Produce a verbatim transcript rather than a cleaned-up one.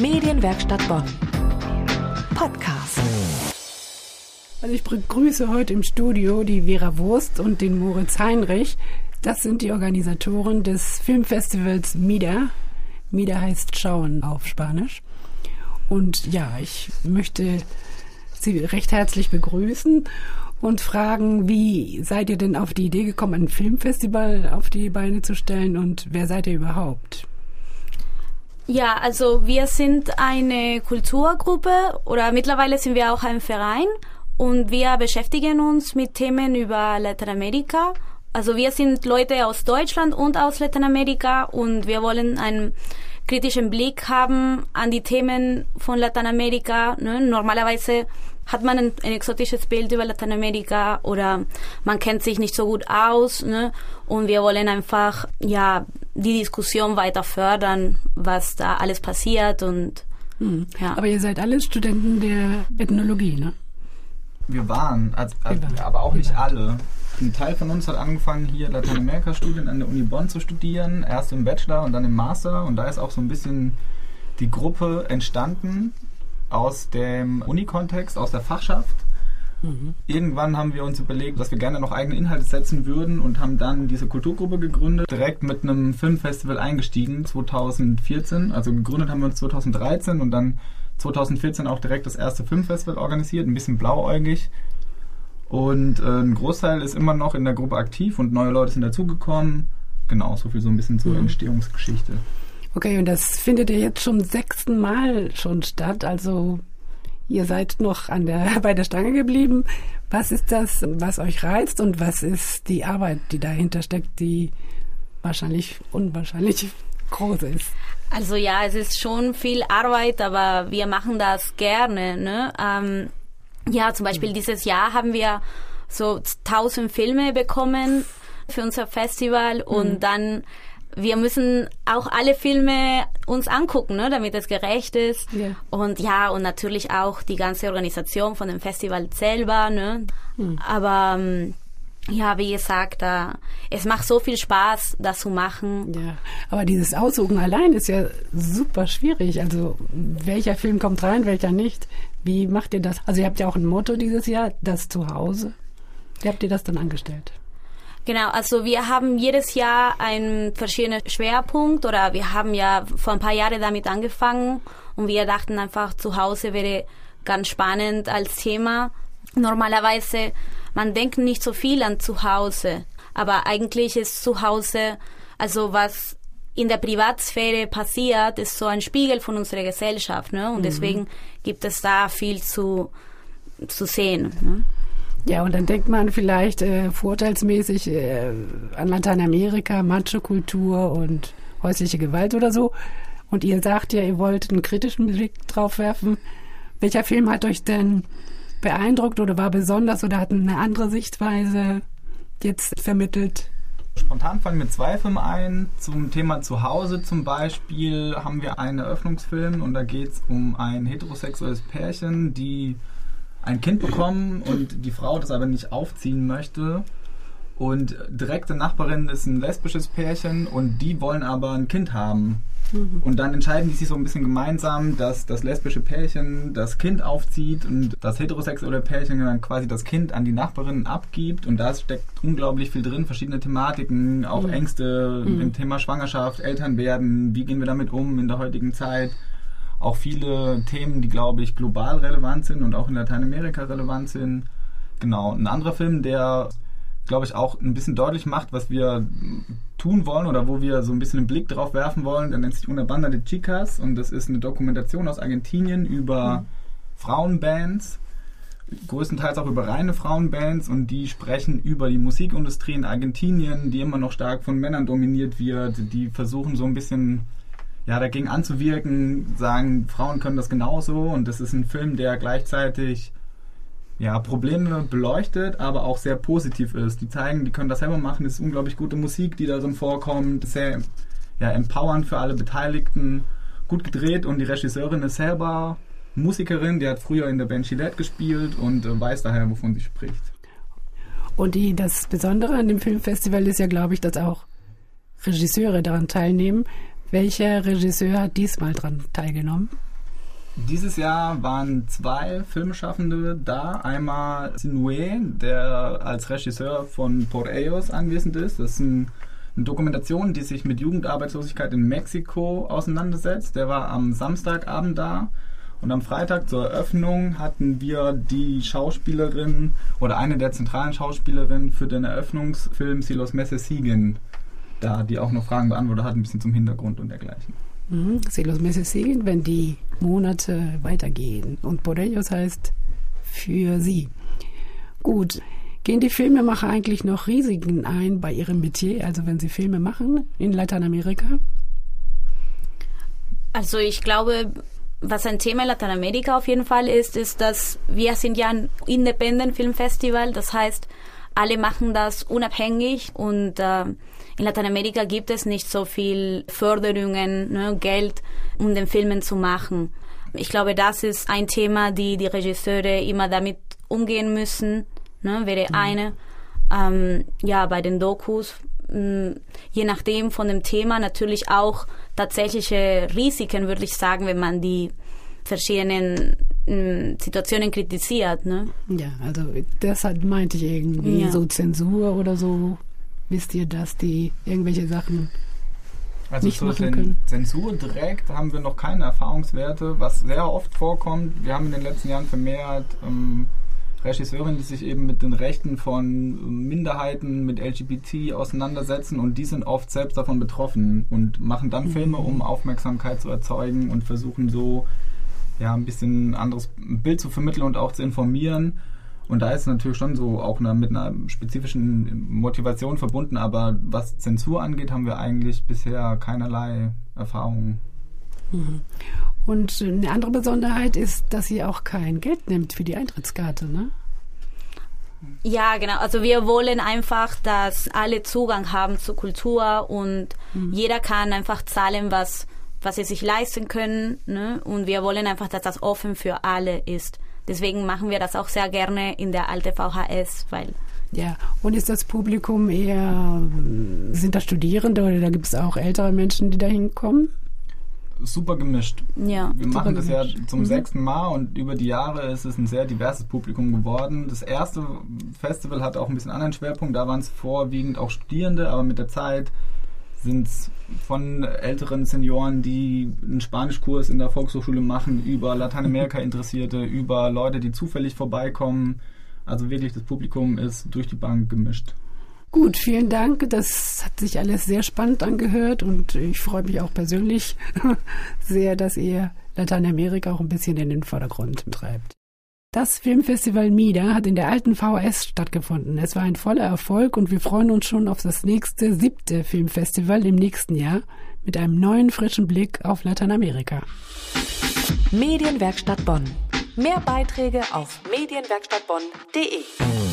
Medienwerkstatt Bonn Podcast. Also ich begrüße heute im Studio die Vera Wurst und den Moritz Heinrich. Das sind die Organisatoren des Filmfestivals MIRA. MIRA heißt Schauen auf Spanisch. Und ja, ich möchte Sie recht herzlich begrüßen und fragen, wie seid ihr denn auf die Idee gekommen, ein Filmfestival auf die Beine zu stellen und wer seid ihr überhaupt? Ja, also wir sind eine Kulturgruppe oder mittlerweile sind wir auch ein Verein und wir beschäftigen uns mit Themen über Lateinamerika. Also wir sind Leute aus Deutschland und aus Lateinamerika und wir wollen einen kritischen Blick haben an die Themen von Lateinamerika. Ne? Normalerweise hat man ein, ein exotisches Bild über Lateinamerika oder man kennt sich nicht so gut aus. Ne? Und wir wollen einfach ja die Diskussion weiter fördern, was da alles passiert. Und hm. ja. Aber ihr seid alle Studenten der Ethnologie, ne? Wir waren, also, also, wir waren. aber auch wir nicht waren. alle. Ein Teil von uns hat angefangen, hier Lateinamerikastudien an der Uni Bonn zu studieren, erst im Bachelor und dann im Master. Und da ist auch so ein bisschen die Gruppe entstanden aus dem Uni-Kontext, aus der Fachschaft. Mhm. Irgendwann haben wir uns überlegt, dass wir gerne noch eigene Inhalte setzen würden und haben dann diese Kulturgruppe gegründet, direkt mit einem Filmfestival eingestiegen, zweitausendvierzehn. Also gegründet haben wir uns zweitausenddreizehn und dann zweitausendvierzehn auch direkt das erste Filmfestival organisiert, ein bisschen blauäugig. Und äh, ein Großteil ist immer noch in der Gruppe aktiv und neue Leute sind dazugekommen. Genau, so viel so ein bisschen zur mhm. Entstehungsgeschichte. Okay, und das findet ja jetzt zum sechsten Mal schon statt. Also ihr seid noch an der, bei der Stange geblieben. Was ist das, was euch reizt und was ist die Arbeit, die dahinter steckt, die wahrscheinlich unwahrscheinlich groß ist? Also ja, es ist schon viel Arbeit, aber wir machen das gerne, ne? Ähm, Ja, zum Beispiel dieses Jahr haben wir so tausend Filme bekommen für unser Festival und mhm. dann, wir müssen auch alle Filme uns angucken, ne, damit es gerecht ist. Ja. Und ja, und natürlich auch die ganze Organisation von dem Festival selber, ne. Mhm. Aber ja, wie gesagt, da, es macht so viel Spaß, das zu machen. Ja, aber dieses Aussuchen allein ist ja super schwierig. Also welcher Film kommt rein, welcher nicht? Wie macht ihr das? Also ihr habt ja auch ein Motto dieses Jahr, das Zuhause. Wie habt ihr das dann angestellt? Genau, also wir haben jedes Jahr einen verschiedenen Schwerpunkt oder wir haben ja vor ein paar Jahren damit angefangen und wir dachten einfach, Zuhause wäre ganz spannend als Thema. Normalerweise, man denkt nicht so viel an Zuhause, aber eigentlich ist Zuhause, also was in der Privatsphäre passiert, ist so ein Spiegel von unserer Gesellschaft, ne? Und mhm. deswegen gibt es da viel zu, zu sehen. Ne? Ja, und dann denkt man vielleicht äh, vorurteilsmäßig äh, an Lateinamerika, Macho-Kultur und häusliche Gewalt oder so. Und ihr sagt ja, ihr wollt einen kritischen Blick drauf werfen. Welcher Film hat euch denn beeindruckt oder war besonders oder hat eine andere Sichtweise jetzt vermittelt? Spontan fangen wir zwei Filme ein. Zum Thema Zuhause zum Beispiel haben wir einen Eröffnungsfilm und da geht es um ein heterosexuelles Pärchen, die ein Kind bekommen und die Frau das aber nicht aufziehen möchte. Und direkte Nachbarin ist ein lesbisches Pärchen und die wollen aber ein Kind haben. Und dann entscheiden die sich so ein bisschen gemeinsam, dass das lesbische Pärchen das Kind aufzieht und das heterosexuelle Pärchen dann quasi das Kind an die Nachbarinnen abgibt. Und da steckt unglaublich viel drin, verschiedene Thematiken, auch mhm. Ängste mhm. im Thema Schwangerschaft, Elternwerden, wie gehen wir damit um in der heutigen Zeit. Auch viele Themen, die, glaube ich, global relevant sind und auch in Lateinamerika relevant sind. Genau, ein anderer Film, der, glaube ich, auch ein bisschen deutlich macht, was wir tun wollen oder wo wir so ein bisschen einen Blick drauf werfen wollen. Der nennt sich Una Banda de Chicas und das ist eine Dokumentation aus Argentinien über mhm. Frauenbands, größtenteils auch über reine Frauenbands und die sprechen über die Musikindustrie in Argentinien, die immer noch stark von Männern dominiert wird. Die versuchen so ein bisschen ja, dagegen anzuwirken, sagen, Frauen können das genauso und das ist ein Film, der gleichzeitig ja, Probleme beleuchtet, aber auch sehr positiv ist. Die zeigen, die können das selber machen. Es ist unglaublich gute Musik, die darin vorkommt. Sehr ja, empowernd für alle Beteiligten. Gut gedreht und die Regisseurin ist selber Musikerin. Die hat früher in der Band Gillette gespielt und weiß daher, wovon sie spricht. Und die, das Besondere an dem Filmfestival ist ja, glaube ich, dass auch Regisseure daran teilnehmen. Welcher Regisseur hat diesmal daran teilgenommen? Dieses Jahr waren zwei Filmschaffende da. Einmal Sinue, der als Regisseur von Por Eos anwesend ist. Das ist ein, eine Dokumentation, die sich mit Jugendarbeitslosigkeit in Mexiko auseinandersetzt. Der war am Samstagabend da. Und am Freitag zur Eröffnung hatten wir die Schauspielerin oder eine der zentralen Schauspielerinnen für den Eröffnungsfilm Se los meses siguen da, die auch noch Fragen beantwortet hat, ein bisschen zum Hintergrund und dergleichen. Mhm. Se los meses siguen, wenn die Monate weitergehen. Und Por Ellos heißt für sie. Gut, gehen die Filmemacher eigentlich noch Risiken ein bei ihrem Metier, also wenn sie Filme machen in Lateinamerika? Also ich glaube... Was ein Thema in Lateinamerika auf jeden Fall ist, ist, dass wir sind ja ein Independent Film Festival. Das heißt, alle machen das unabhängig und äh, in Lateinamerika gibt es nicht so viel Förderungen, ne, Geld, um den Filmen zu machen. Ich glaube, das ist ein Thema, die die Regisseure immer damit umgehen müssen, ne, wäre mhm. eine. Ähm, ja, bei den Dokus, je nachdem von dem Thema natürlich auch tatsächliche Risiken, würde ich sagen, wenn man die verschiedenen Situationen kritisiert. Ne? Ja, also deshalb meinte ich irgendwie ja. so Zensur oder so. Wisst ihr, dass die irgendwelche Sachen also nicht so machen können? Also Zensur direkt haben wir noch keine Erfahrungswerte, was sehr oft vorkommt. Wir haben in den letzten Jahren vermehrt... Ähm, Regisseurinnen, die sich eben mit den Rechten von Minderheiten, mit L G B T auseinandersetzen und die sind oft selbst davon betroffen und machen dann mhm. Filme, um Aufmerksamkeit zu erzeugen und versuchen so ja, ein bisschen ein anderes Bild zu vermitteln und auch zu informieren. Und da ist natürlich schon so auch eine, mit einer spezifischen Motivation verbunden, aber was Zensur angeht, haben wir eigentlich bisher keinerlei Erfahrungen. Mhm. Und eine andere Besonderheit ist, dass ihr auch kein Geld nimmt für die Eintrittskarte, ne? Ja, genau. Also wir wollen einfach, dass alle Zugang haben zur Kultur und mhm. jeder kann einfach zahlen, was, was sie sich leisten können, ne? Und wir wollen einfach, dass das offen für alle ist. Deswegen machen wir das auch sehr gerne in der alten V H S, weil... Ja, und ist das Publikum eher... Sind das Studierende oder da gibt es auch ältere Menschen, die da hinkommen? Super gemischt. Ja, wir machen das gemischt. ja zum mhm. sechsten Mal und über die Jahre ist es ein sehr diverses Publikum geworden. Das erste Festival hatte auch ein bisschen anderen Schwerpunkt, da waren es vorwiegend auch Studierende, aber mit der Zeit sind es von älteren Senioren, die einen Spanischkurs in der Volkshochschule machen, über Lateinamerika-Interessierte, über Leute, die zufällig vorbeikommen. Also wirklich, das Publikum ist durch die Bank gemischt. Gut, vielen Dank. Das hat sich alles sehr spannend angehört und ich freue mich auch persönlich sehr, dass ihr Lateinamerika auch ein bisschen in den Vordergrund treibt. Das Filmfestival MIRA hat in der alten V H S stattgefunden. Es war ein voller Erfolg und wir freuen uns schon auf das nächste siebte Filmfestival im nächsten Jahr mit einem neuen frischen Blick auf Lateinamerika. Medienwerkstatt Bonn. Mehr Beiträge auf medienwerkstattbonn punkt de.